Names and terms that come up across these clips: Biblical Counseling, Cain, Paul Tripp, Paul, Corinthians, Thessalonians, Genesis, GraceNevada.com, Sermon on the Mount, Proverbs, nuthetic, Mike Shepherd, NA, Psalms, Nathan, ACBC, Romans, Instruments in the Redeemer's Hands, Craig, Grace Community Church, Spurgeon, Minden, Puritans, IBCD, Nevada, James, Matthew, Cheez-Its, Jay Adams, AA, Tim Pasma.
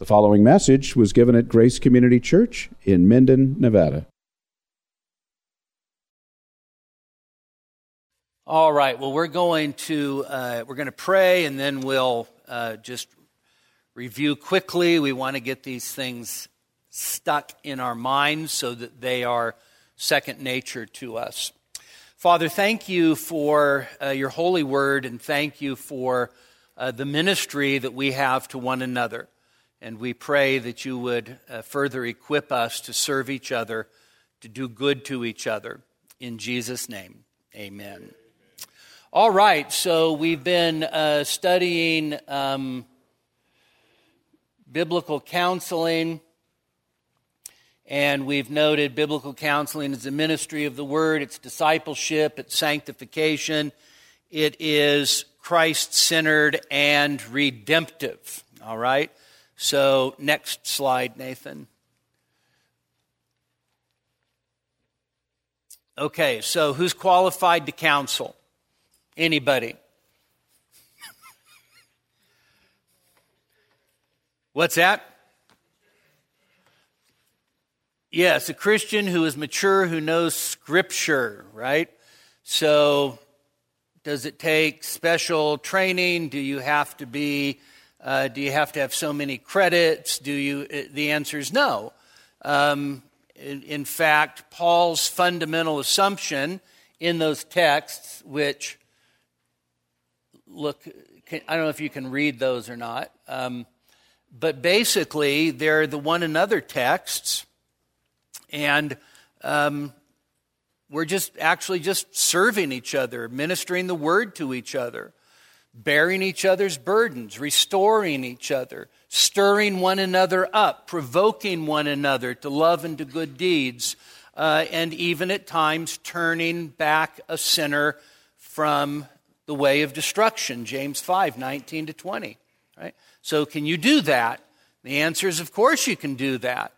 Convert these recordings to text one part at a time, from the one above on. The following message was given at Grace Community Church in Minden, Nevada. All right. Well, we're going to pray, and then we'll just review quickly. We want to get these things stuck in our minds so that they are second nature to us. Father, thank you for your holy word, and thank you for the ministry that we have to one another. And we pray that you would further equip us to serve each other, to do good to each other. In Jesus' name, amen. All right, so we've been studying biblical counseling, and we've noted biblical counseling is the ministry of the Word, it's discipleship, it's sanctification, it is Christ-centered and redemptive, all right? So next slide, Nathan. Okay, so who's qualified to counsel? Anybody? What's that? Yes, a Christian who is mature, who knows Scripture, right? So does it take special training? Do you have to be... do you have to have so many credits? The answer is no. In fact, Paul's fundamental assumption in those texts, which, I don't know if you can read those or not, but basically they're the one another texts, and we're just serving each other, ministering the word to each other, bearing each other's burdens, restoring each other, stirring one another up, provoking one another to love and to good deeds, and even at times turning back a sinner from the way of destruction, James 5, 19 to 20. Right? So can you do that? The answer is, of course you can do that.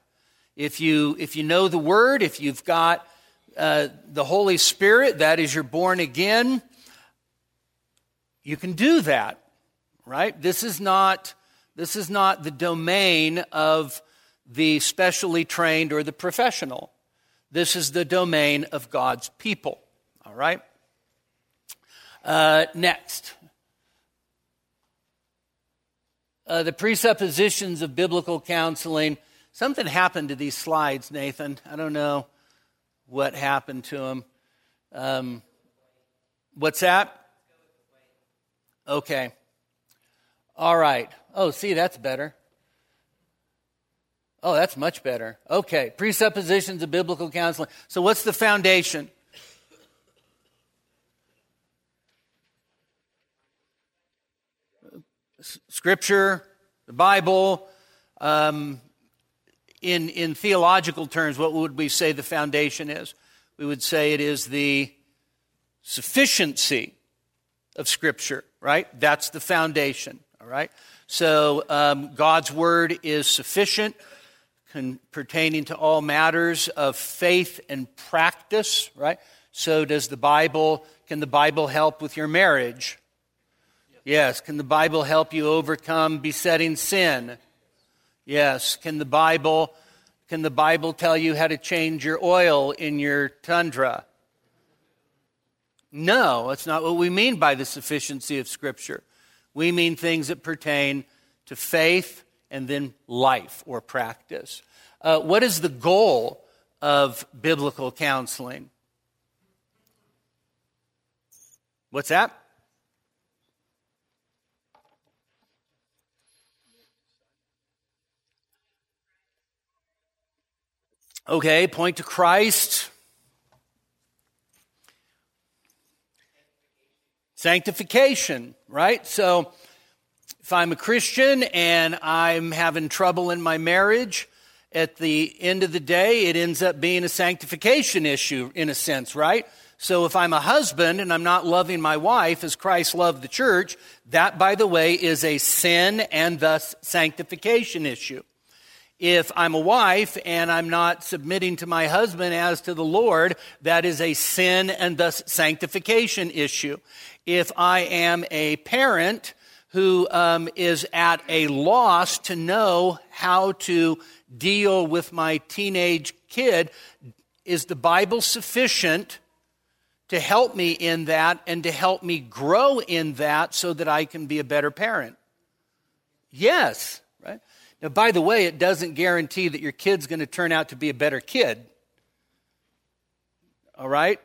If you know the Word, if you've got the Holy Spirit, that is, you're born again, you can do that, right? This is not the domain of the specially trained or the professional. This is the domain of God's people, all right? Next. The presuppositions of biblical counseling. Something happened to these slides, Nathan. I don't know what happened to them. What's that? Okay. All right. Oh, see, that's better. Oh, that's much better. Okay. Presuppositions of biblical counseling. So what's the foundation? Scripture, the Bible. In theological terms, what would we say the foundation is? We would say it is the sufficiency of Scripture, right? That's the foundation, all right? So God's Word is sufficient, pertaining to all matters of faith and practice, right? So does the Bible, can the Bible help with your marriage? Yes. Can the Bible help you overcome besetting sin? Yes. Can the Bible tell you how to change your oil in your Tundra? No, that's not what we mean by the sufficiency of Scripture. We mean things that pertain to faith and then life or practice. What is the goal of biblical counseling? What's that? Okay, point to Christ. Sanctification, right? So if I'm a Christian and I'm having trouble in my marriage, at the end of the day, it ends up being a sanctification issue in a sense, right? So if I'm a husband and I'm not loving my wife as Christ loved the church, that, by the way, is a sin and thus sanctification issue. If I'm a wife and I'm not submitting to my husband as to the Lord, that is a sin and thus sanctification issue. If I am a parent who is at a loss to know how to deal with my teenage kid. Is the Bible sufficient to help me in that and to help me grow in that so that I can be a better parent? Yes, right? Now, by the way, it doesn't guarantee that your kid's going to turn out to be a better kid, all right?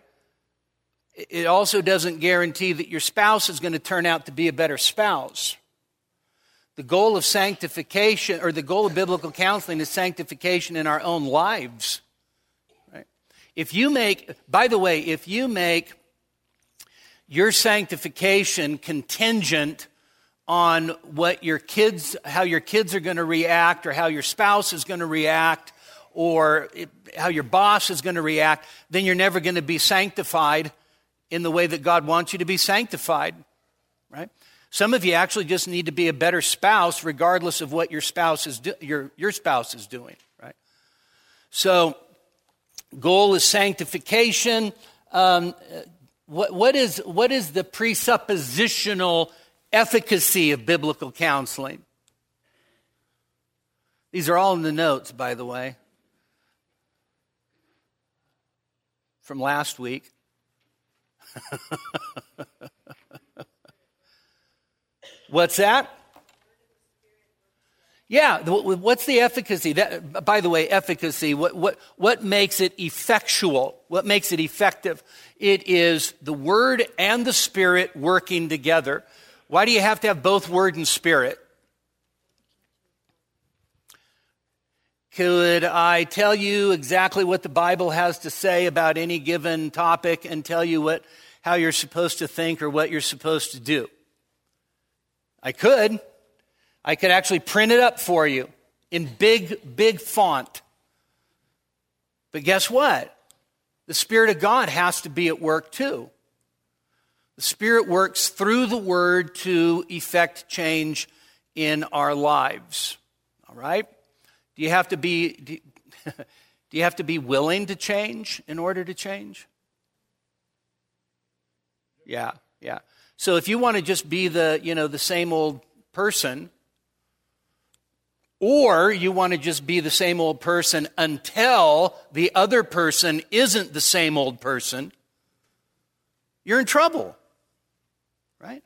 It also doesn't guarantee that your spouse is going to turn out to be a better spouse. The goal of sanctification, or the goal of biblical counseling, is sanctification in our own lives. Right? If you make, by the way, if you make your sanctification contingent on what your kids, how your kids are going to react, or how your spouse is going to react, or how your boss is going to react, then you're never going to be sanctified in the way that God wants you to be sanctified, right? Some of you actually just need to be a better spouse regardless of what your spouse is doing, right? So, goal is sanctification. What is the presuppositional efficacy of biblical counseling? These are all in the notes, by the way, from last week. What's that? Yeah, what's the efficacy? That, by the way, efficacy, what makes it effectual? What makes it effective? It is the Word and the Spirit working together. Why do you have to have both Word and Spirit? Could I tell you exactly what the Bible has to say about any given topic and tell you what, how you're supposed to think or what you're supposed to do? I could. I could actually print it up for you in big, big font. But guess what? The Spirit of God has to be at work too. The Spirit works through the Word to effect change in our lives. All right? Do you have to be willing to change in order to change? Yeah. So if you want to just be the same old person, or you want to just be the same old person until the other person isn't the same old person, you're in trouble, right?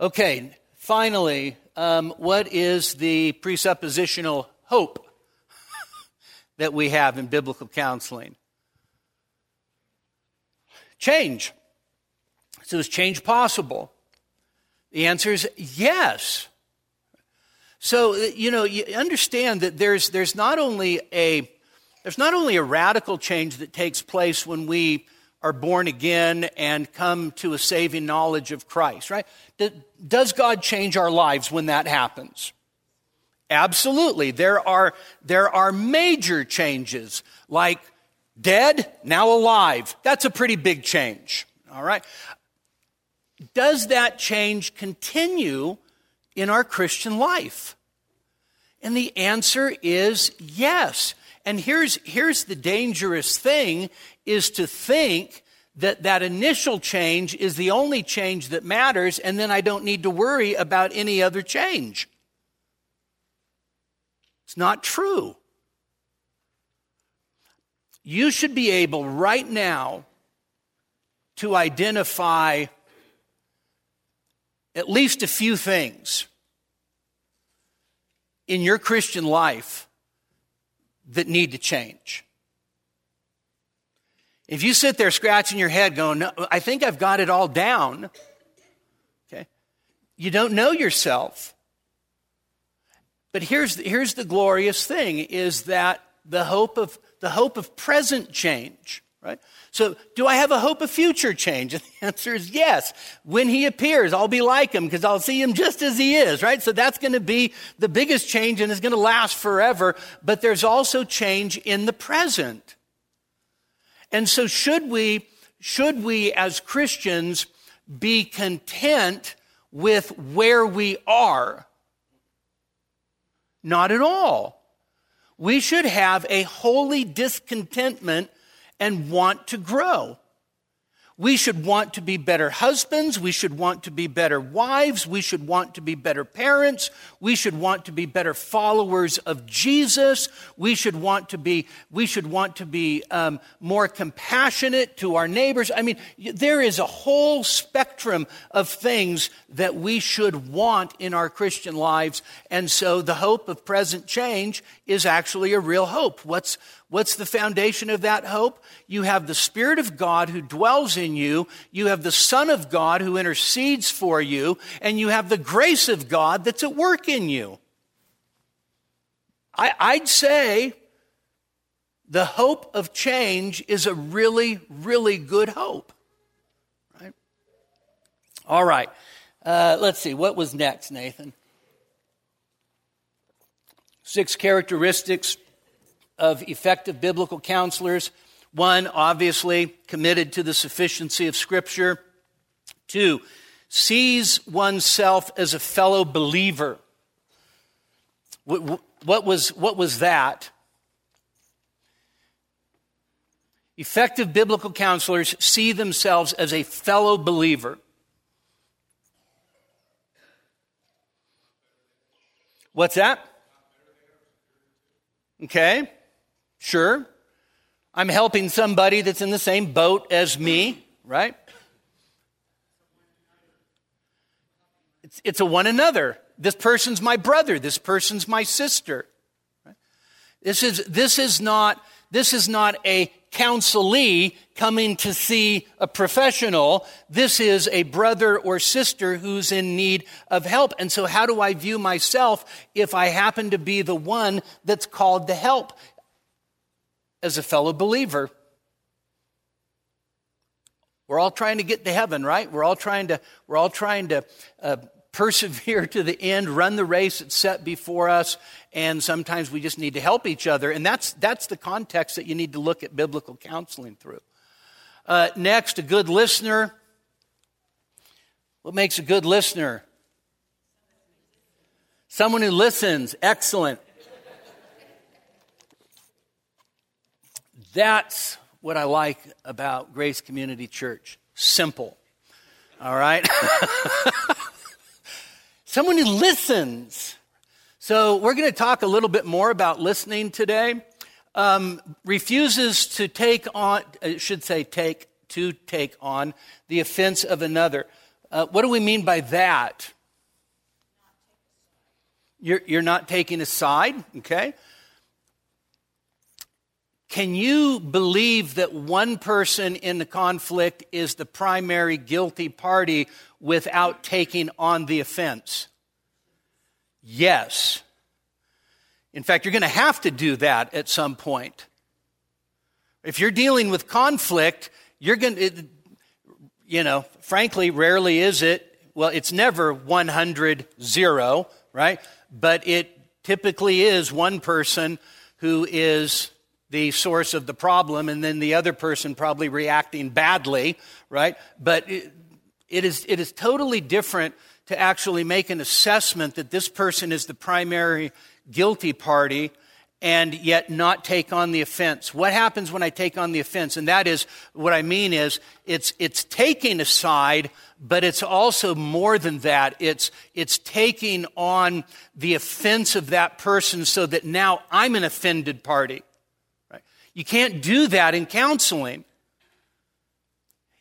Okay, finally, what is the presuppositional hope that we have in biblical counseling? Change. So is change possible? The answer is yes. So, you understand that there's not only a radical change that takes place when we are born again and come to a saving knowledge of Christ, right? Does God change our lives when that happens? Absolutely. There are major changes, like dead, now alive. That's a pretty big change, all right? Does that change continue in our Christian life? And the answer is yes. And here's the dangerous thing, is to think that initial change is the only change that matters, and then I don't need to worry about any other change. It's not true. You should be able right now to identify at least a few things in your Christian life that need to change. If you sit there scratching your head going, "No, I think I've got it all down," okay, you don't know yourself. But here's the glorious thing, is that the hope of present change, right? So do I have a hope of future change? And the answer is yes. When he appears, I'll be like him because I'll see him just as he is, right? So that's going to be the biggest change, and it's going to last forever. But there's also change in the present. And so should we as Christians be content with where we are? Not at all. We should have a holy discontentment and want to grow. We should want to be better husbands. We should want to be better wives. We should want to be better parents. We should want to be better followers of Jesus. We should want to be more compassionate to our neighbors. I mean, there is a whole spectrum of things that we should want in our Christian lives. And so the hope of present change is actually a real hope. What's the foundation of that hope? You have the Spirit of God who dwells in you. You have the Son of God who intercedes for you. And you have the grace of God that's at work in you. I'd say the hope of change is a really, really good hope. Right? All right. Let's see. What was next, Nathan? 6 characteristics of effective biblical counselors. 1, obviously, committed to the sufficiency of Scripture. 2, sees oneself as a fellow believer. What was that? Effective biblical counselors see themselves as a fellow believer. What's that? Okay, sure. I'm helping somebody that's in the same boat as me, right? It's a one another. This person's my brother. This person's my sister. Right? This is not a counselee coming to see a professional. This is a brother or sister who's in need of help. And so how do I view myself if I happen to be the one that's called to help? As a fellow believer. We're all trying to get to heaven, right? We're all trying to persevere to the end, run the race that's set before us, and sometimes we just need to help each other. And that's the context that you need to look at biblical counseling through. Next, a good listener. What makes a good listener? Someone who listens. Excellent. That's what I like about Grace Community Church. Simple. All right? Someone who listens. So we're going to talk a little bit more about listening today. Refuses to take on, take on the offense of another. What do we mean by that? You're not taking a side, okay? Can you believe that one person in the conflict is the primary guilty party without taking on the offense? Yes. In fact, you're going to have to do that at some point. If you're dealing with conflict, frankly, rarely is it, well, it's never 100-0, right? But it typically is one person who is the source of the problem, and then the other person probably reacting badly, right? But it is totally different to actually make an assessment that this person is the primary guilty party and yet not take on the offense. What happens when I take on the offense? And that is, what I mean is, it's taking a side, but it's also more than that. It's taking on the offense of that person so that now I'm an offended party. You can't do that in counseling.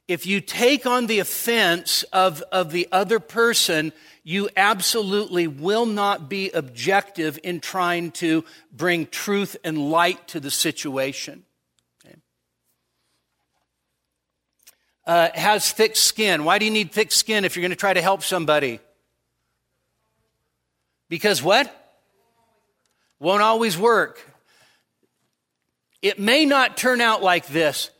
If you take on the offense of the other person, you absolutely will not be objective in trying to bring truth and light to the situation. Okay. Has thick skin. Why do you need thick skin if you're going to try to help somebody? Because what? Won't always work. It may not turn out like this.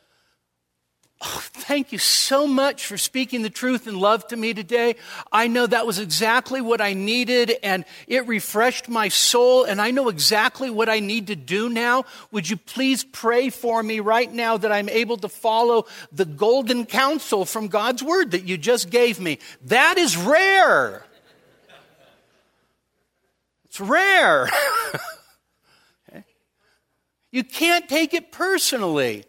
Oh, thank you so much for speaking the truth and love to me today. I know that was exactly what I needed, and it refreshed my soul, and I know exactly what I need to do now. Would you please pray for me right now that I'm able to follow the golden counsel from God's word that you just gave me? That is rare. It's rare. You can't take it personally.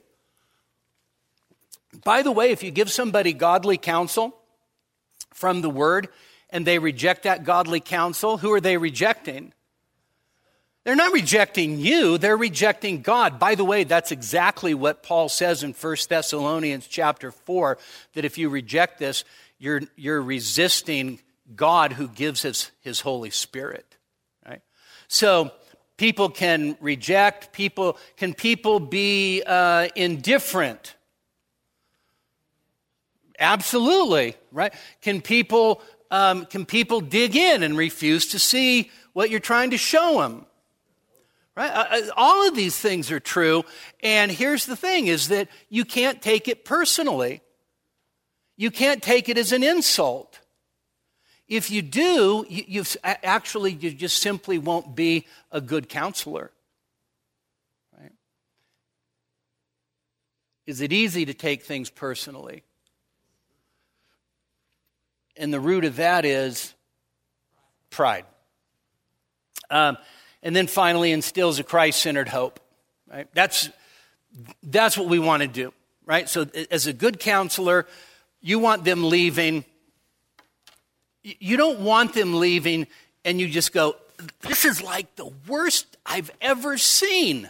By the way, if you give somebody godly counsel from the Word and they reject that godly counsel, who are they rejecting? They're not rejecting you, they're rejecting God. By the way, that's exactly what Paul says in 1 Thessalonians chapter 4, that if you reject this, you're resisting God who gives his Holy Spirit, right? So people can reject, people be indifferent? Absolutely, right? Can people dig in and refuse to see what you're trying to show them? Right? All of these things are true, and here's the thing, is that you can't take it personally. You can't take it as an insult. If you do, you just simply won't be a good counselor. Right? Is it easy to take things personally? And the root of that is pride. And then finally, instills a Christ-centered hope, right? That's what we want to do, right? So as a good counselor, you want them leaving. You don't want them leaving and you just go, this is like the worst I've ever seen.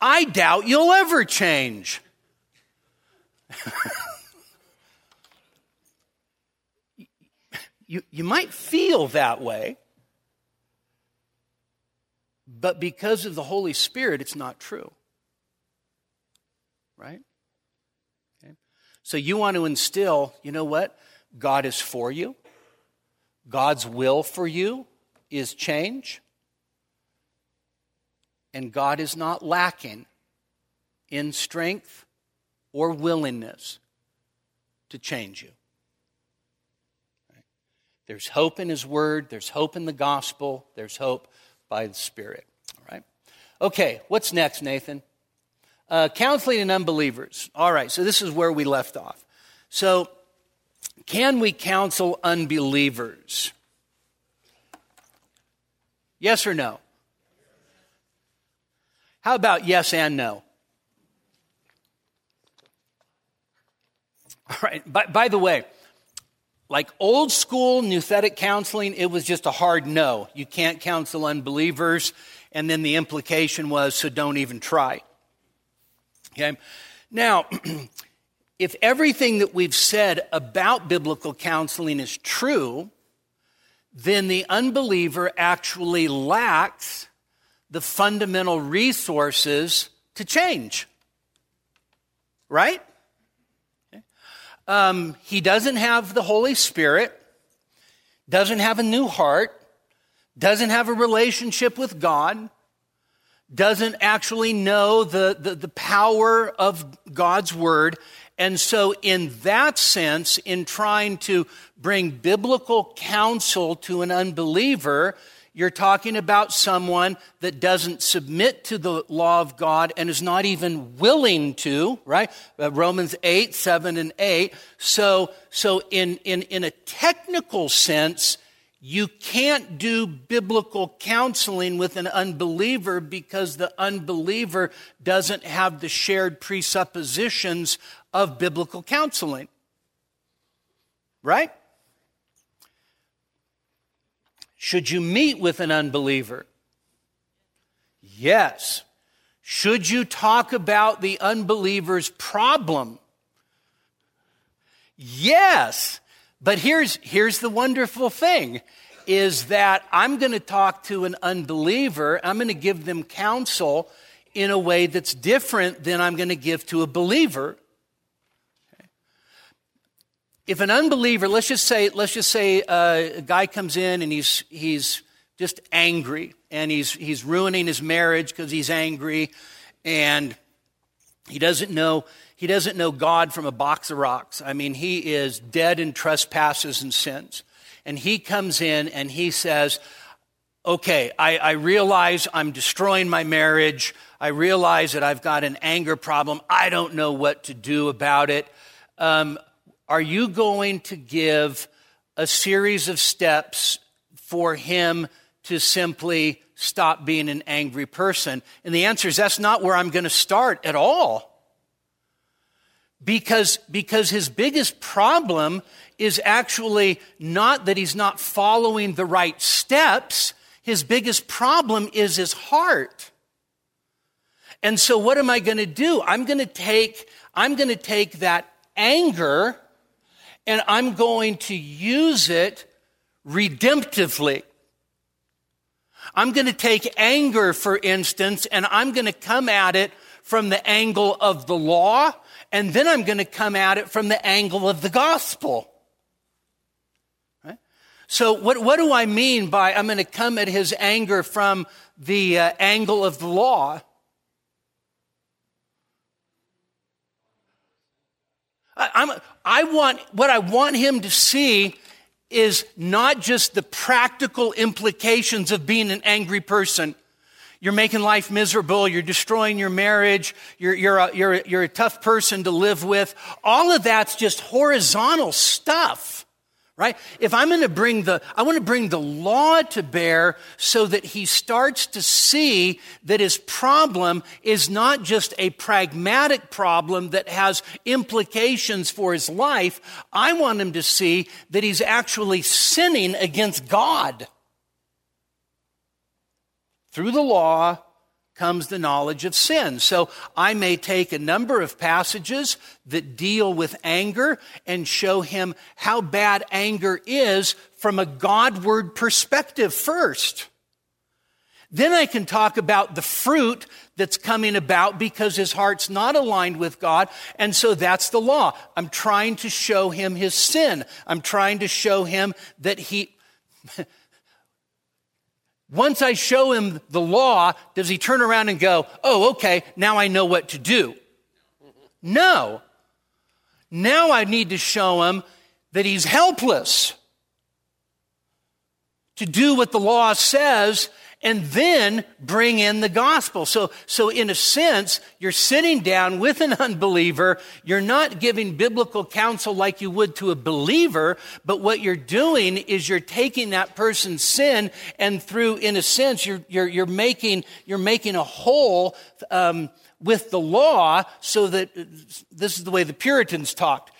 I doubt you'll ever change. You might feel that way, but because of the Holy Spirit, it's not true, right? Okay. So you want to instill, you know what? God is for you. God's will for you is change. And God is not lacking in strength or willingness to change you. Right? There's hope in His Word. There's hope in the gospel. There's hope by the Spirit, all right? Okay, what's next, Nathan? Counseling and unbelievers. All right, so this is where we left off. So, can we counsel unbelievers? Yes or no? How about yes and no? All right, by the way, like old school nuthetic counseling, it was just a hard no. You can't counsel unbelievers. And then the implication was, so don't even try. Okay? Now, if everything that we've said about biblical counseling is true, then the unbeliever actually lacks the fundamental resources to change. Right? He doesn't have the Holy Spirit, doesn't have a new heart, doesn't have a relationship with God, doesn't actually know the power of God's Word. And so in that sense, in trying to bring biblical counsel to an unbeliever, you're talking about someone that doesn't submit to the law of God and is not even willing to, right? Romans 8, 7, and 8. So in a technical sense, you can't do biblical counseling with an unbeliever because the unbeliever doesn't have the shared presuppositions of biblical counseling, right? Should you meet with an unbeliever? Yes. Should you talk about the unbeliever's problem? Yes. But here's the wonderful thing, is that I'm going to talk to an unbeliever, I'm going to give them counsel in a way that's different than I'm going to give to a believer. If an unbeliever, let's just say a guy comes in and he's just angry and he's ruining his marriage because he's angry and he doesn't know God from a box of rocks. I mean, he is dead in trespasses and sins. And he comes in and he says, okay, I realize I'm destroying my marriage. I realize that I've got an anger problem. I don't know what to do about it. Are you going to give a series of steps for him to simply stop being an angry person? And the answer is that's not where I'm going to start at all. Because his biggest problem is actually not that he's not following the right steps. His biggest problem is his heart. And so what am I going to do? I'm going to take that anger and I'm going to use it redemptively. I'm going to take anger, for instance, and I'm going to come at it from the angle of the law, and then I'm going to come at it from the angle of the gospel. Right? So what do I mean by I'm going to come at his anger from the angle of the law? What I want him to see is not just the practical implications of being an angry person. You're making life miserable. You're destroying your marriage. You're a tough person to live with. All of that's just horizontal stuff, right? If I'm going to I want to bring the law to bear so that he starts to see that his problem is not just a pragmatic problem that has implications for his life. I want him to see that he's actually sinning against God. Through the law comes the knowledge of sin. So I may take a number of passages that deal with anger and show him how bad anger is from a Godward perspective first. Then I can talk about the fruit that's coming about because his heart's not aligned with God, and so that's the law. I'm trying to show him his sin. I'm trying to show him that he... Once I show him the law, does he turn around and go, oh, okay, now I know what to do? No. Now I need to show him that he's helpless to do what the law says and then bring in the gospel. So in a sense, you're sitting down with an unbeliever. You're not giving biblical counsel like you would to a believer, but what you're doing is you're taking that person's sin and through, in a sense, you're making a whole with the law, so that this is the way the Puritans talked.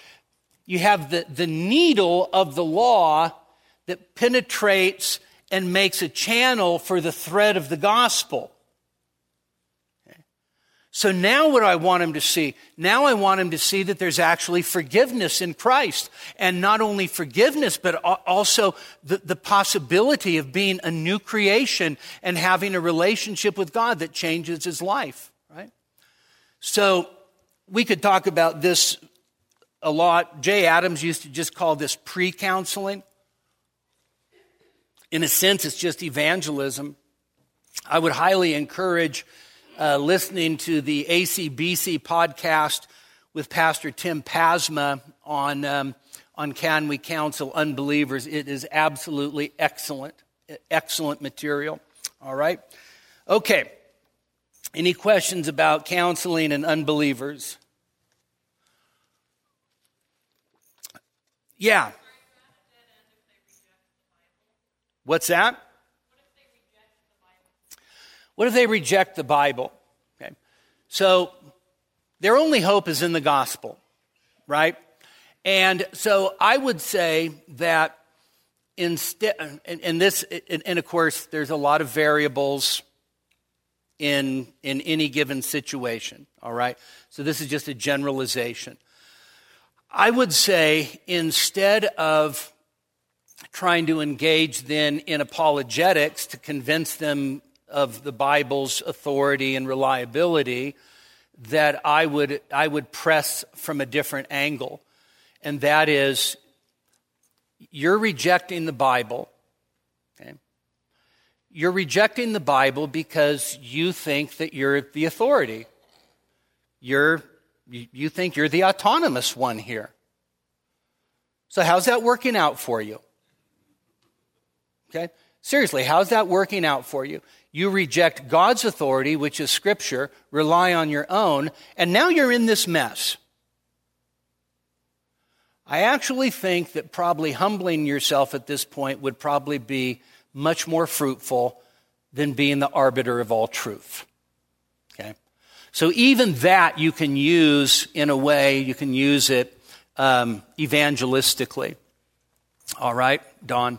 You have the needle of the law that penetrates and makes a channel for the thread of the gospel. Okay. So now what do I want him to see? Now I want him to see that there's actually forgiveness in Christ. And not only forgiveness, but also the possibility of being a new creation and having a relationship with God that changes his life, right? So we could talk about this a lot. Jay Adams used to just call this pre-counseling. In a sense, it's just evangelism. I would highly encourage listening to the ACBC podcast with Pastor Tim Pasma on Can We Counsel Unbelievers. It is absolutely excellent material. All right? Okay. Any questions about counseling and unbelievers? Yeah. What's that? What if they reject the Bible? Okay. So their only hope is in the gospel, right? And so I would say that instead, and of course, there's a lot of variables in any given situation, all right? So this is just a generalization. I would say instead of trying to engage then in apologetics to convince them of the Bible's authority and reliability, that I would press from a different angle. And that is, you're rejecting the Bible. Okay? You're rejecting the Bible because you think that you're the authority. You think you're the autonomous one here. So how's that working out for you? Okay? Seriously, how's that working out for you? You reject God's authority, which is Scripture, rely on your own, and now you're in this mess. I actually think that probably humbling yourself at this point would probably be much more fruitful than being the arbiter of all truth. Okay? So even that you can use in a way, you can use it evangelistically. All right, Don.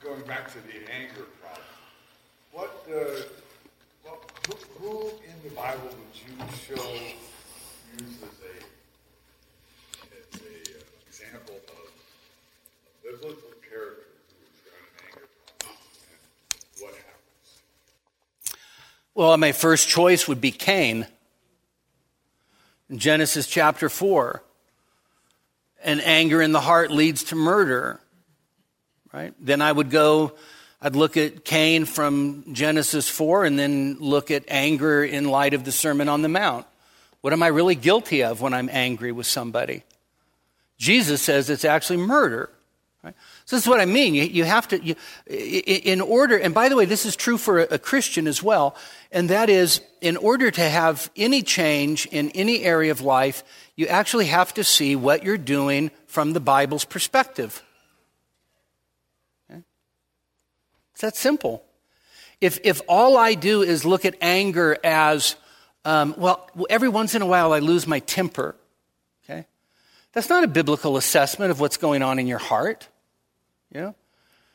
Going back to the anger problem, who in the Bible would you show uses as an example of a biblical character who's got an anger problem, and what happens? Well, my first choice would be Cain. In Genesis chapter 4, and anger in the heart leads to murder, right? Then I'd look at Cain from Genesis 4 and then look at anger in light of the Sermon on the Mount. What am I really guilty of when I'm angry with somebody? Jesus says it's actually murder, right? So this is what I mean. You have to, in order, and by the way, this is true for a Christian as well, and that is, in order to have any change in any area of life, you actually have to see what you're doing from the Bible's perspective. Okay? It's that simple. If all I do is look at anger as, every once in a while I lose my temper, okay? That's not a biblical assessment of what's going on in your heart. You know,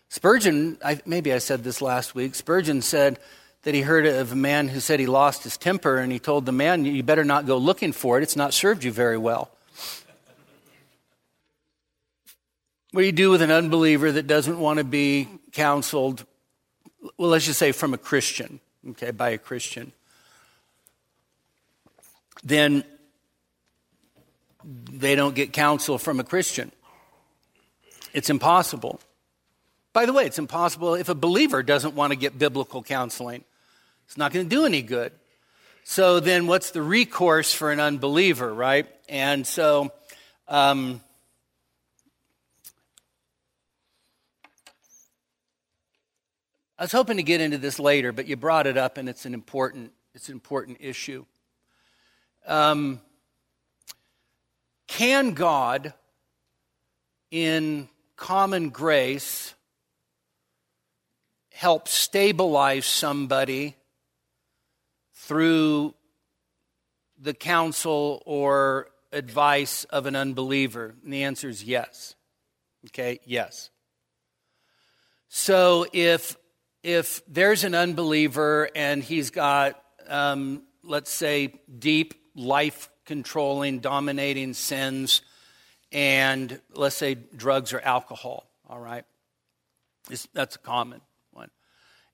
Spurgeon, maybe I said this last week, Spurgeon said that he heard of a man who said he lost his temper, and he told the man, you better not go looking for it. It's not served you very well. What do you do with an unbeliever that doesn't want to be counseled? Well, let's just say from a Christian, okay, by a Christian. Then they don't get counsel from a Christian. It's impossible. By the way, it's impossible if a believer doesn't want to get biblical counseling. It's not going to do any good. So then what's the recourse for an unbeliever, right? And so I was hoping to get into this later, but you brought it up, and it's an important issue. Can God, in common grace, help stabilize somebody through the counsel or advice of an unbeliever? And the answer is yes. Okay, yes. So if there's an unbeliever and he's got, let's say, deep, life-controlling, dominating sins, and let's say drugs or alcohol, all right? That's a common one.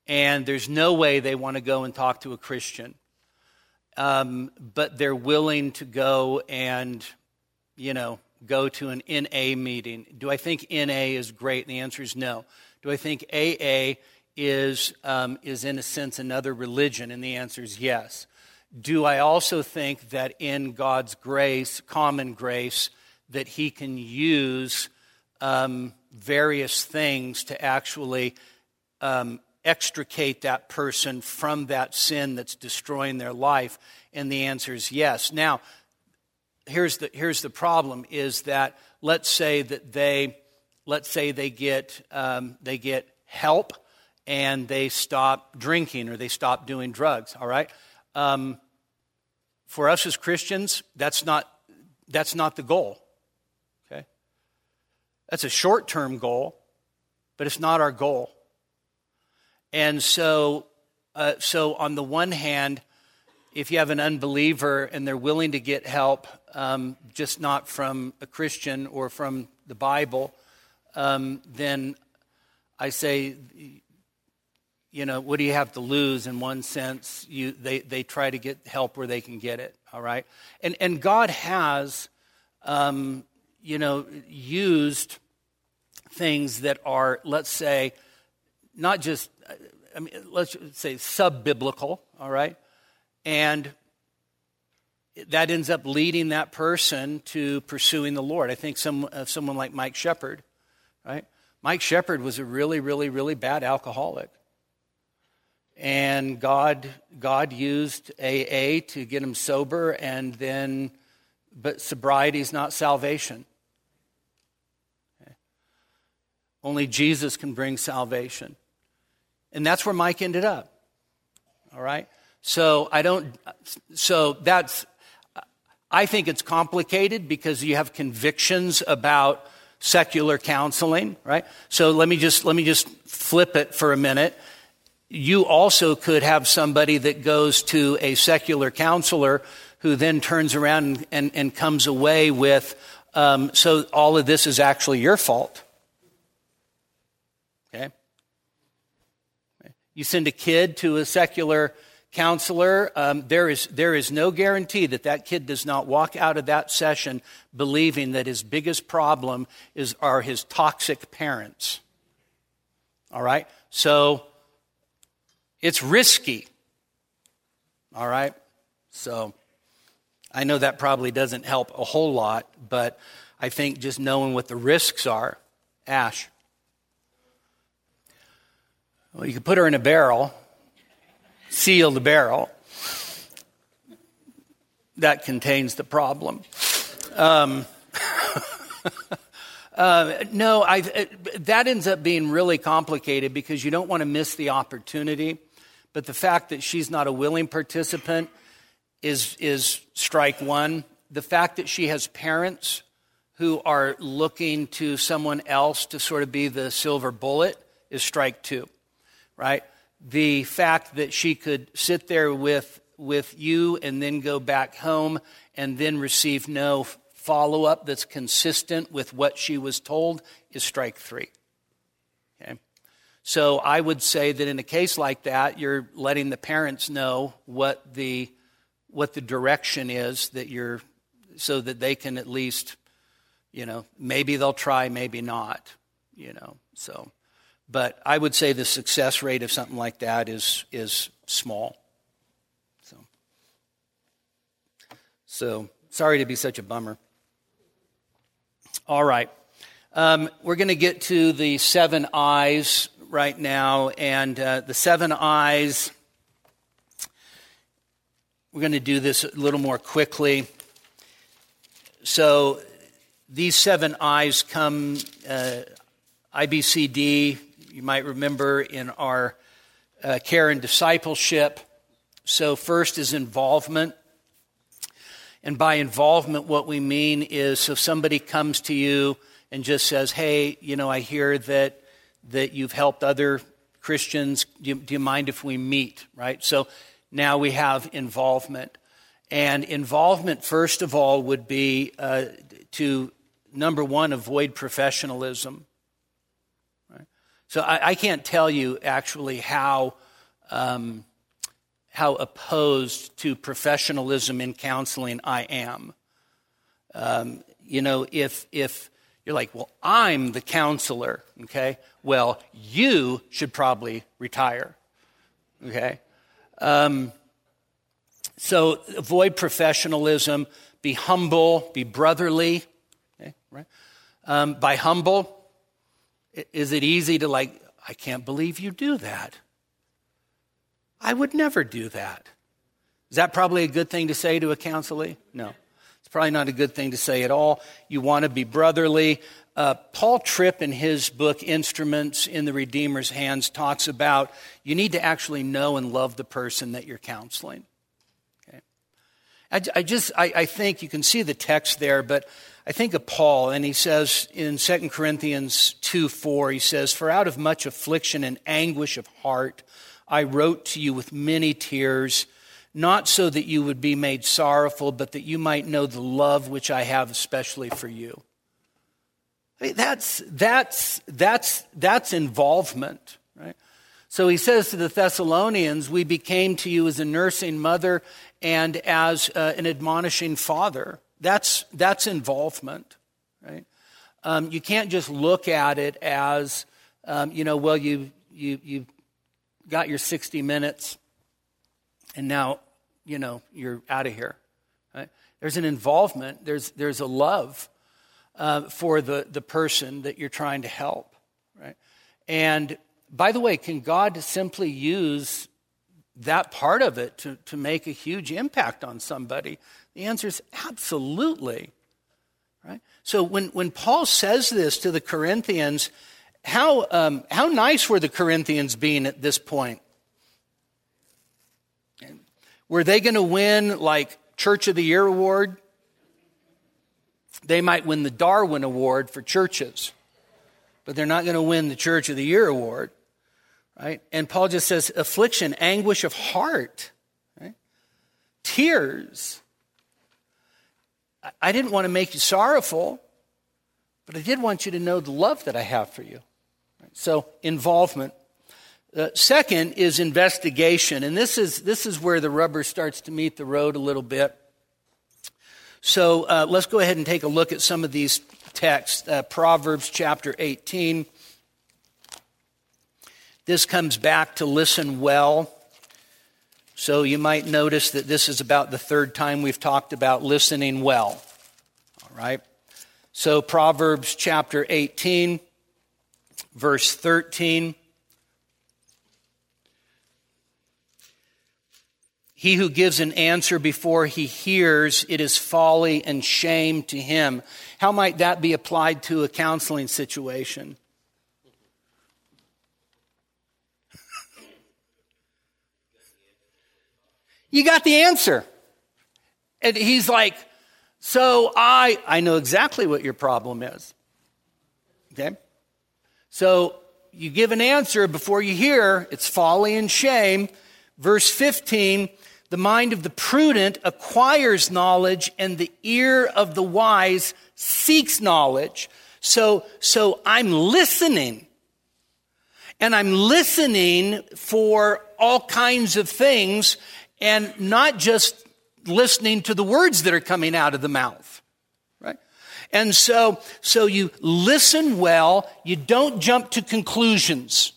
And there's no way they want to go and talk to a Christian. But they're willing to go and, go to an NA meeting. Do I think NA is great? And the answer is no. Do I think AA is in a sense another religion? And the answer is yes. Do I also think that in God's grace, common grace, that he can use various things to actually extricate that person from that sin that's destroying their life? And the answer is yes. Now, here's the problem: is that let's say they get help and they stop drinking or they stop doing drugs. All right, for us as Christians, that's not the goal. That's a short-term goal, but it's not our goal. And so on the one hand, if you have an unbeliever and they're willing to get help, just not from a Christian or from the Bible, then I say, what do you have to lose? In one sense, they try to get help where they can get it. All right, and God has used things that are, let's say, not just, let's say sub-biblical, all right? And that ends up leading that person to pursuing the Lord. I think someone like Mike Shepherd, right? Mike Shepherd was a really, really, really bad alcoholic. And God used AA to get him sober, and then, but sobriety is not salvation. Only Jesus can bring salvation. And that's where Mike ended up, all right? I think it's complicated because you have convictions about secular counseling, right? So let me just flip it for a minute. You also could have somebody that goes to a secular counselor who then turns around and comes away with, so all of this is actually your fault. Okay? You send a kid to a secular counselor, there is no guarantee that kid does not walk out of that session believing that his biggest problem are his toxic parents. All right? So it's risky. All right? So I know that probably doesn't help a whole lot, but I think just knowing what the risks are. Ash. Well, you can put her in a barrel. Seal the barrel. That contains the problem. That ends up being really complicated because you don't want to miss the opportunity. But the fact that she's not a willing participant is strike one. The fact that she has parents who are looking to someone else to sort of be the silver bullet is strike two, right? The fact that she could sit there with you and then go back home and then receive no follow-up that's consistent with what she was told is strike three. Okay? So I would say that in a case like that, you're letting the parents know what the direction is that you're, so that they can at least, maybe they'll try, maybe not, so. But I would say the success rate of something like that is small. So sorry to be such a bummer. All right. We're going to get to the seven I's right now. And the seven I's, we're going to do this a little more quickly. So these seven I's come, IBCD, you might remember in our care and discipleship. So first is involvement. And by involvement, what we mean is if somebody comes to you and just says, hey, I hear that you've helped other Christians. Do you mind if we meet, right? So now we have involvement. And involvement, first of all, would be to, number one, avoid professionalism. So I can't tell you actually how opposed to professionalism in counseling I am. If you're like, well, I'm the counselor, okay? Well, you should probably retire, okay? So avoid professionalism. Be humble. Be brotherly. Okay, right? By humble. Is it easy to I can't believe you do that. I would never do that. Is that probably a good thing to say to a counselee? No, it's probably not a good thing to say at all. You want to be brotherly. Paul Tripp in his book, Instruments in the Redeemer's Hands, talks about you need to actually know and love the person that you're counseling. Okay. I think you can see the text there, but I think of Paul, and he says in 2 Corinthians 2:4, he says, "For out of much affliction and anguish of heart, I wrote to you with many tears, not so that you would be made sorrowful, but that you might know the love which I have especially for you." I mean, that's involvement, right? So he says to the Thessalonians, "We became to you as a nursing mother and as an admonishing father." That's involvement, right? You can't just look at it as, well, you got your 60 minutes, and now, you're out of here. Right? There's an involvement. There's a love for the person that you're trying to help, right? And by the way, can God simply use that part of it to make a huge impact on somebody? The answer is absolutely, right? So when Paul says this to the Corinthians, how nice were the Corinthians being at this point? Were they going to win, like, Church of the Year award? They might win the Darwin Award for churches, but they're not going to win the Church of the Year award, right? And Paul just says affliction, anguish of heart, right? Tears. I didn't want to make you sorrowful, but I did want you to know the love that I have for you. Right? So involvement. Second is investigation, and this is where the rubber starts to meet the road a little bit. So let's go ahead and take a look at some of these texts. Proverbs chapter 18. This comes back to listen well. So you might notice that this is about the third time we've talked about listening well. All right. So Proverbs chapter 18, verse 13. He who gives an answer before he hears, it is folly and shame to him. How might that be applied to a counseling situation? You got the answer. And he's like, so I know exactly what your problem is. Okay? So you give an answer before you hear, it's folly and shame. Verse 15, the mind of the prudent acquires knowledge, and the ear of the wise seeks knowledge. So I'm listening. And I'm listening for all kinds of things, and not just listening to the words that are coming out of the mouth. Right? And so you listen well, you don't jump to conclusions.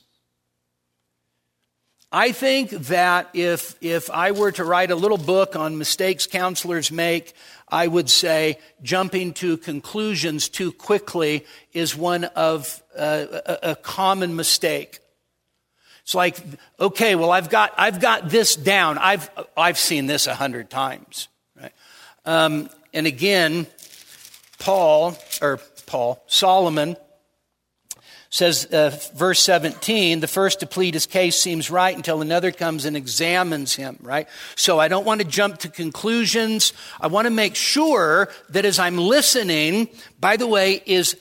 I think that if I were to write a little book on mistakes counselors make, I would say jumping to conclusions too quickly is one of a common mistake. It's like, okay, well, I've got this down. I've seen this 100 times, right? And again, Solomon. Says, verse 17, the first to plead his case seems right until another comes and examines him, right? So I don't want to jump to conclusions. I want to make sure that as I'm listening, by the way, is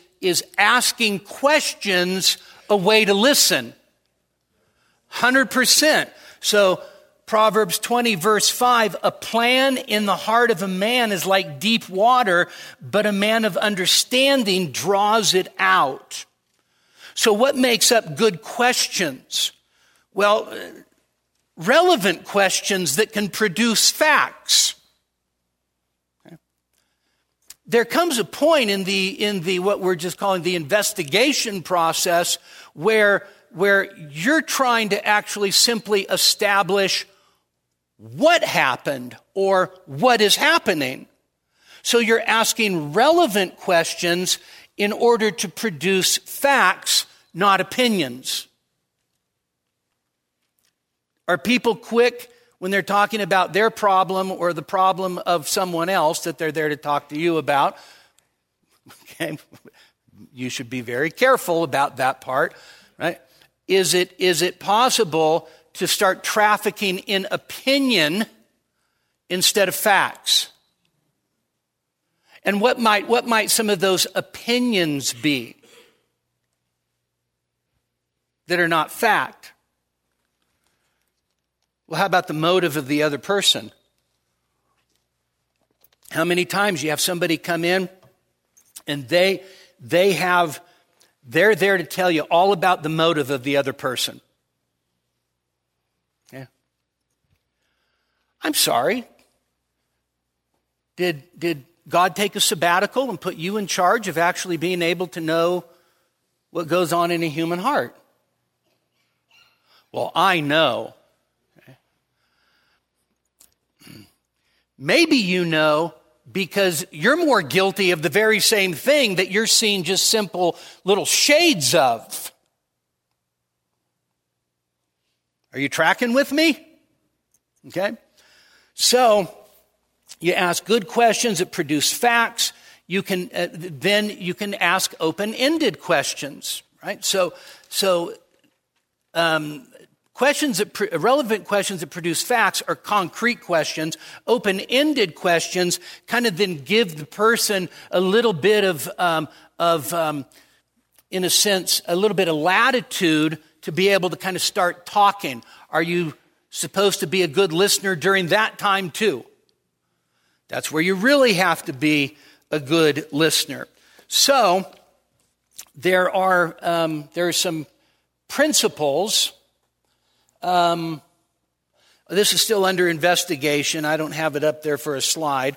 asking questions a way to listen? 100%. So Proverbs 20, verse 5, a plan in the heart of a man is like deep water, but a man of understanding draws it out. So what makes up good questions? Well, relevant questions that can produce facts. Okay. There comes a point in the what we're just calling the investigation process where you're trying to actually simply establish what happened or what is happening. So you're asking relevant questions in order to produce facts, not opinions. Are people quick when they're talking about their problem or the problem of someone else that they're there to talk to you about? Okay, you should be very careful about that part, right? Is it possible to start trafficking in opinion instead of facts? And what might some of those opinions be that are not fact? Well, how about the motive of the other person? How many times you have somebody come in and they're there to tell you all about the motive of the other person? Yeah. I'm sorry. Did God take a sabbatical and put you in charge of actually being able to know what goes on in a human heart? Well, I know. Okay. Maybe you know because you're more guilty of the very same thing that you're seeing just simple little shades of. Are you tracking with me? Okay. So you ask good questions that produce facts. You can then you can ask open-ended questions, right? So Relevant questions that produce facts are concrete questions. Open-ended questions kind of then give the person a little bit in a sense, a little bit of latitude to be able to kind of start talking. Are you supposed to be a good listener during that time too? That's where you really have to be a good listener. So there are some principles. This is still under investigation. I don't have it up there for a slide.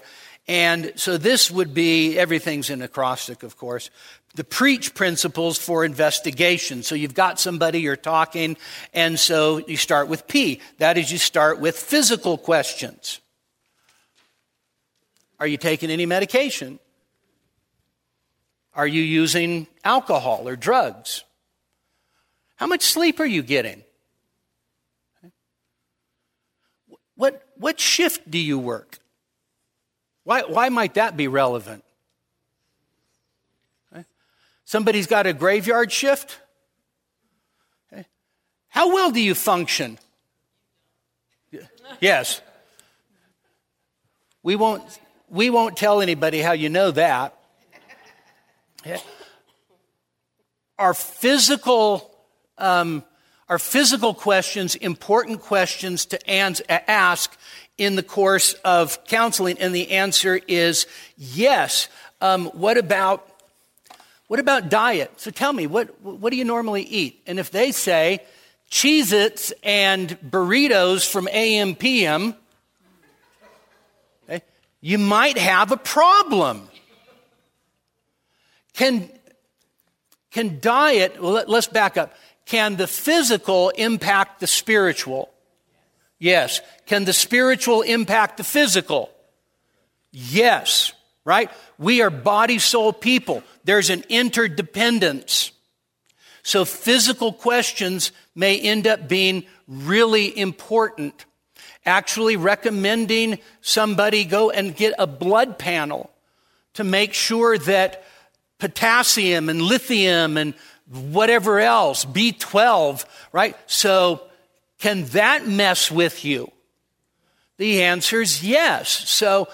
And so this would be, everything's in acrostic, of course, the preach principles for investigation. So you've got somebody, you're talking, and so you start with P. That is, you start with physical questions. Are you taking any medication? Are you using alcohol or drugs? How much sleep are you getting? What shift do you work? Why might that be relevant? Okay. Somebody's got a graveyard shift? Okay. How well do you function? Yes. We won't tell anybody how you know that. Okay. Are physical questions important questions to ask in the course of counseling? And the answer is yes. What about diet? So tell me, what do you normally eat? And if they say Cheez-Its and burritos from AM/PM, okay, you might have a problem. Can diet, let's back up. Can the physical impact the spiritual? Yes. Can the spiritual impact the physical? Yes. Right? We are body, soul people. There's an interdependence. So physical questions may end up being really important. Actually recommending somebody go and get a blood panel to make sure that potassium and lithium and whatever else, B12, right? So can that mess with you? The answer is yes. So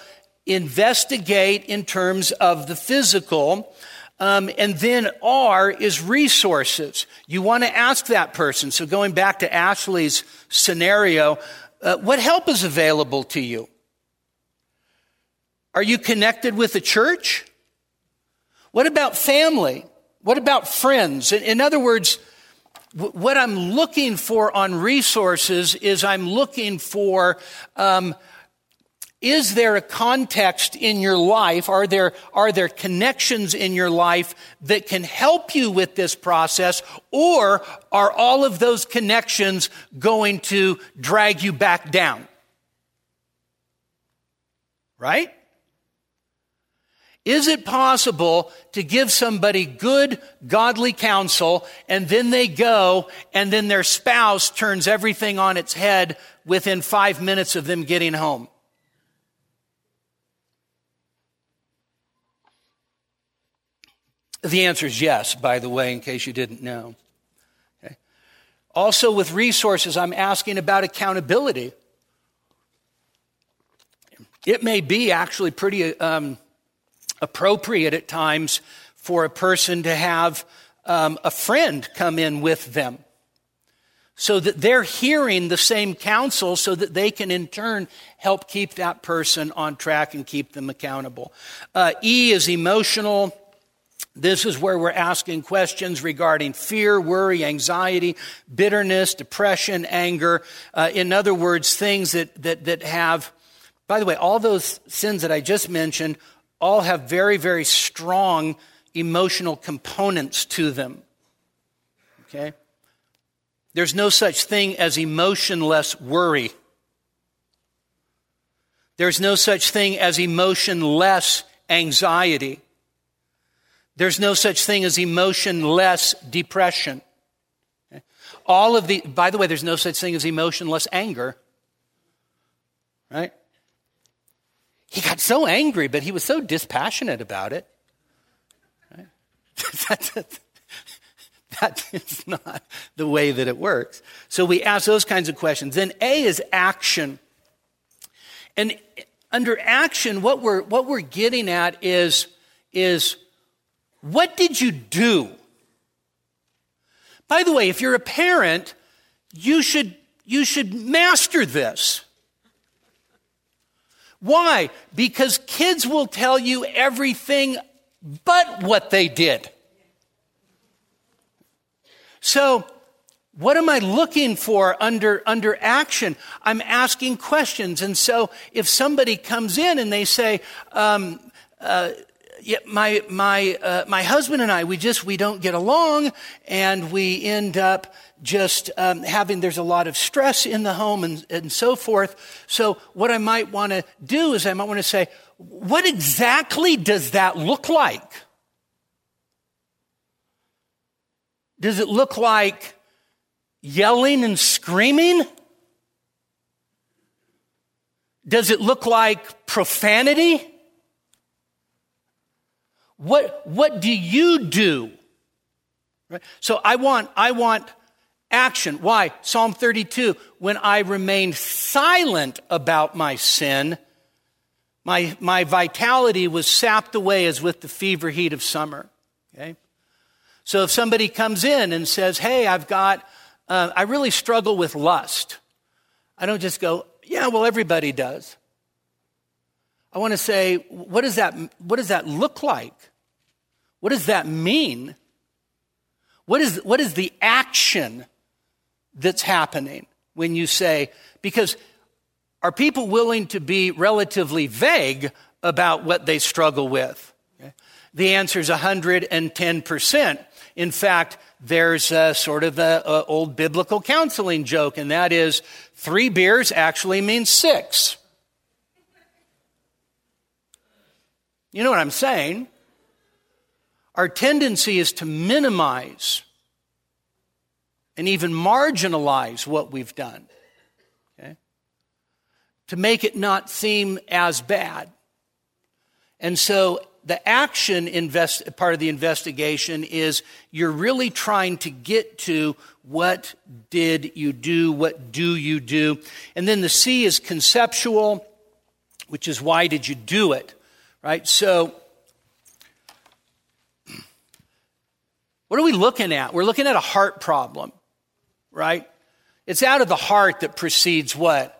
investigate in terms of the physical. And then R is resources. You want to ask that person. So going back to Ashley's scenario, what help is available to you? Are you connected with the church? What about family? What about friends? In other words, what I'm looking for on resources is I'm looking for, is there a context in your life? Are there connections in your life that can help you with this process? Or are all of those connections going to drag you back down? Right? Is it possible to give somebody good, godly counsel, and then they go, and then their spouse turns everything on its head within 5 minutes of them getting home? The answer is yes, by the way, in case you didn't know. Okay. Also, with resources, I'm asking about accountability. It may be actually pretty appropriate at times for a person to have a friend come in with them so that they're hearing the same counsel so that they can in turn help keep that person on track and keep them accountable. E is emotional. This is where we're asking questions regarding fear, worry, anxiety, bitterness, depression, anger. In other words, things that have, by the way, all those sins that I just mentioned all have very, very strong emotional components to them, okay? There's no such thing as emotionless worry. There's no such thing as emotionless anxiety. There's no such thing as emotionless depression. Okay? By the way, there's no such thing as emotionless anger, right? He got so angry, but he was so dispassionate about it. Right? that is not the way that it works. So we ask those kinds of questions. Then A is action. And under action, what we're getting at is what did you do? By the way, if you're a parent, you should master this. Why? Because kids will tell you everything but what they did. So what am I looking for under action? I'm asking questions. And so if somebody comes in and they say, my husband and I, we don't get along, and we end up just there's a lot of stress in the home and so forth. So what I might want to do is I might want to say, what exactly does that look like? Does it look like yelling and screaming? Does it look like profanity? What do you do? Right? So I want action. Why? Psalm 32, when I remained silent about my sin, my vitality was sapped away as with the fever heat of summer. Okay? So if somebody comes in and says, hey, I really struggle with lust. I don't just go, yeah, well, everybody does. I want to say, what does that look like? What does that mean? What is the action that's happening when you say, because are people willing to be relatively vague about what they struggle with? Okay. The answer is 110%. In fact, there's a sort of an old biblical counseling joke, and that is 3 beers actually means 6. You know what I'm saying? Our tendency is to minimize and even marginalize what we've done, okay? To make it not seem as bad. And so the action part of the investigation is you're really trying to get to what did you do, what do you do? And then the C is conceptual, which is why did you do it? Right, so what are we looking at? We're looking at a heart problem, right? It's out of the heart that precedes what?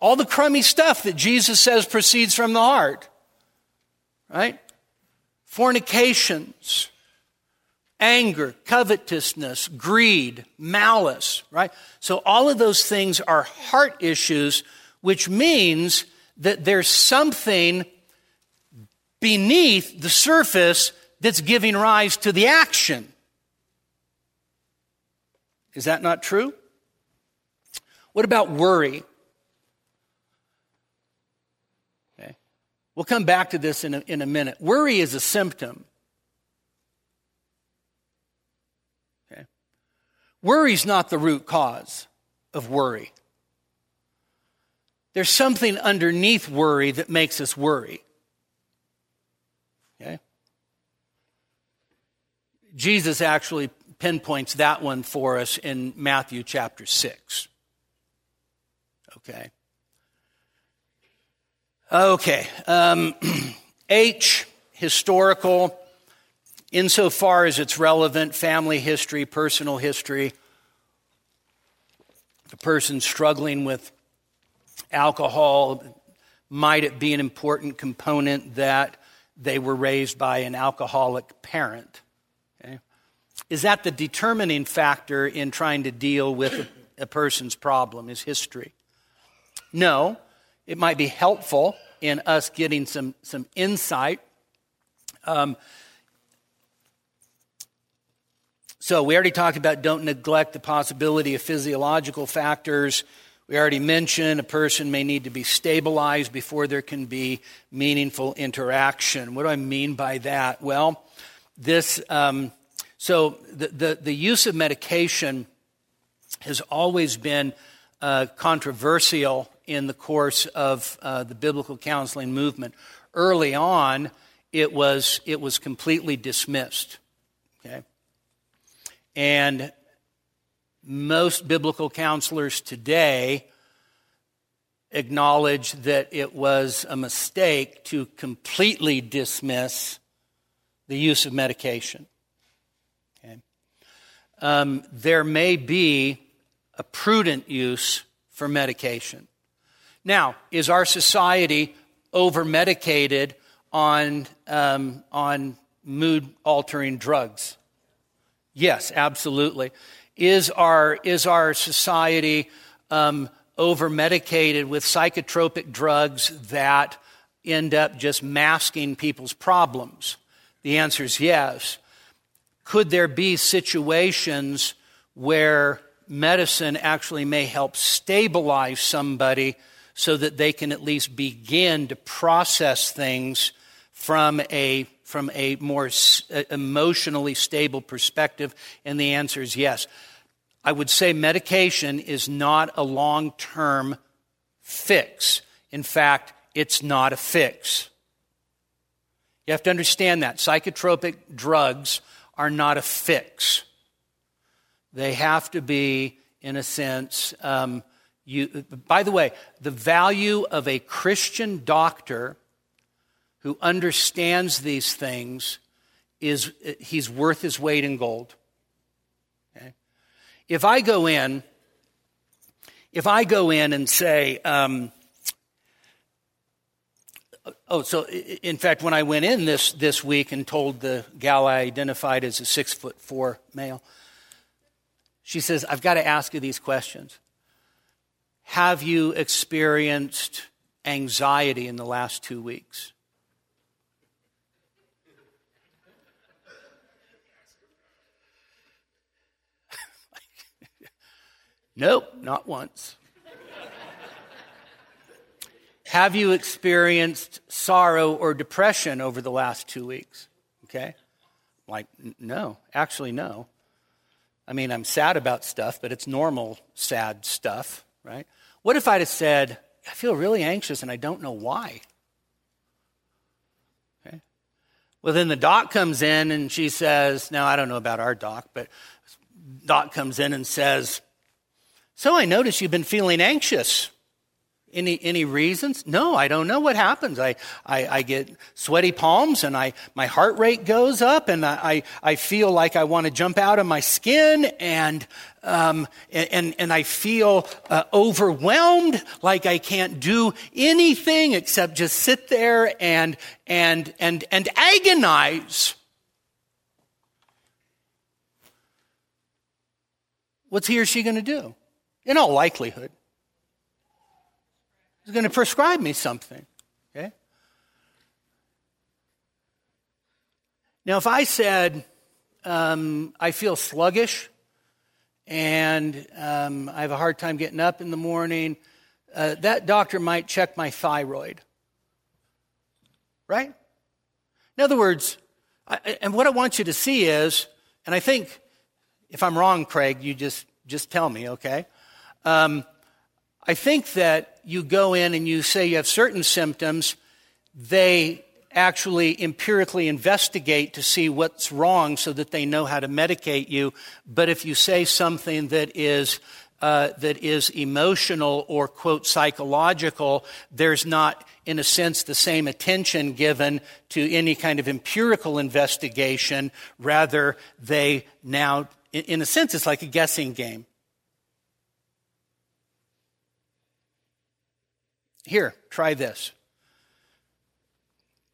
All the crummy stuff that Jesus says proceeds from the heart, right? Fornications, anger, covetousness, greed, malice, right? So all of those things are heart issues, which means that there's something beneath the surface that's giving rise to the action. Is that not true? What about worry? Okay. We'll come back to this in a minute. Worry is a symptom. Okay. Worry's not the root cause of worry. There's something underneath worry that makes us worry. Okay? Jesus actually pinpoints that one for us in Matthew chapter 6. Okay. Okay. H, historical, insofar as it's relevant, family history, personal history, the person struggling with alcohol, might it be an important component that they were raised by an alcoholic parent? Okay. Is that the determining factor in trying to deal with a person's problem, is history? No, it might be helpful in us getting some insight. So we already talked about don't neglect the possibility of physiological factors. We already mentioned a person may need to be stabilized before there can be meaningful interaction. What do I mean by that? Well, this the use of medication has always been controversial in the course of the biblical counseling movement. Early on, it was completely dismissed. Okay, And most biblical counselors today acknowledge that it was a mistake to completely dismiss the use of medication. Okay. There may be a prudent use for medication. Now, is our society over-medicated on mood-altering drugs? Yes, absolutely. Is our society over-medicated with psychotropic drugs that end up just masking people's problems? The answer is yes. Could there be situations where medicine actually may help stabilize somebody so that they can at least begin to process things from a more emotionally stable perspective? And the answer is yes. I would say medication is not a long-term fix. In fact, it's not a fix. You have to understand that. Psychotropic drugs are not a fix. They have to be, in a sense, by the way, the value of a Christian doctor who understands these things is he's worth his weight in gold. Okay? If I go in and say, so in fact, when I went in this week and told the gal I identified as a 6'4" male, she says, "I've got to ask you these questions. Have you experienced anxiety in the last 2 weeks?" Nope, not once. Have you experienced sorrow or depression over the last 2 weeks? Okay. Like, no, actually no. I mean, I'm sad about stuff, but it's normal sad stuff, right? What if I'd have said, "I feel really anxious and I don't know why"? Okay. Well, then the doc comes in and she says, now I don't know about our doc, but doc comes in and says, "So I notice you've been feeling anxious. Any reasons?" "No, I don't know what happens. I get sweaty palms and my heart rate goes up and I feel like I want to jump out of my skin and I feel overwhelmed, like I can't do anything except just sit there and agonize." What's he or she going to do? In all likelihood, he's going to prescribe me something, okay? Now, if I said, "I feel sluggish and I have a hard time getting up in the morning," that doctor might check my thyroid, right? In other words, and what I want you to see is, and I think if I'm wrong, Craig, you just tell me, okay? I think that you go in and you say you have certain symptoms, they actually empirically investigate to see what's wrong so that they know how to medicate you. But if you say something that is emotional or, quote, psychological, there's not, in a sense, the same attention given to any kind of empirical investigation. Rather, they now, in a sense, it's like a guessing game. "Here, try this."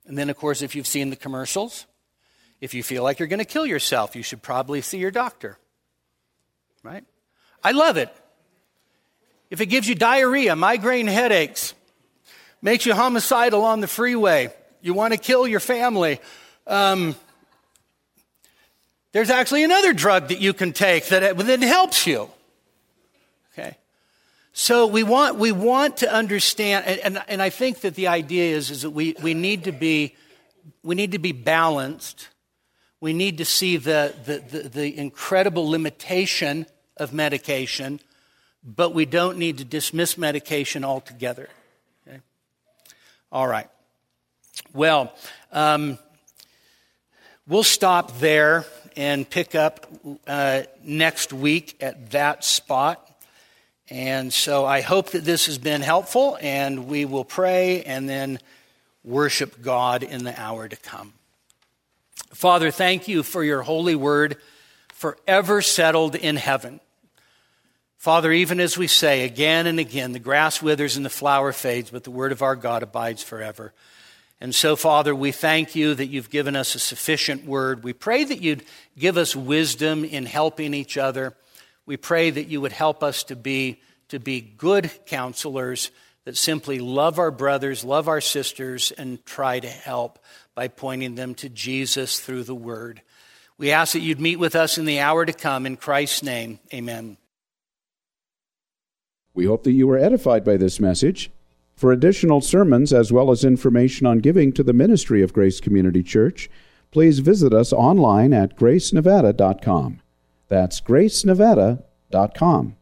And then, of course, if you've seen the commercials, if you feel like you're going to kill yourself, you should probably see your doctor, right? I love it. If it gives you diarrhea, migraine headaches, makes you homicidal on the freeway, you want to kill your family, there's actually another drug that you can take that then helps you. So we want to understand, and I think that the idea is that we need to be balanced. We need to see the incredible limitation of medication, but we don't need to dismiss medication altogether. Okay? All right. Well, we'll stop there. and pick up next week at that spot. And so I hope that this has been helpful, and we will pray and then worship God in the hour to come. Father, thank you for your holy word, forever settled in heaven. Father, even as we say again and again, the grass withers and the flower fades, but the word of our God abides forever. And so, Father, we thank you that you've given us a sufficient word. We pray that you'd give us wisdom in helping each other. We pray that you would help us to be good counselors that simply love our brothers, love our sisters, and try to help by pointing them to Jesus through the word. We ask that you'd meet with us in the hour to come. In Christ's name, amen. We hope that you were edified by this message. For additional sermons as well as information on giving to the ministry of Grace Community Church, please visit us online at GraceNevada.com. That's GraceNevada.com.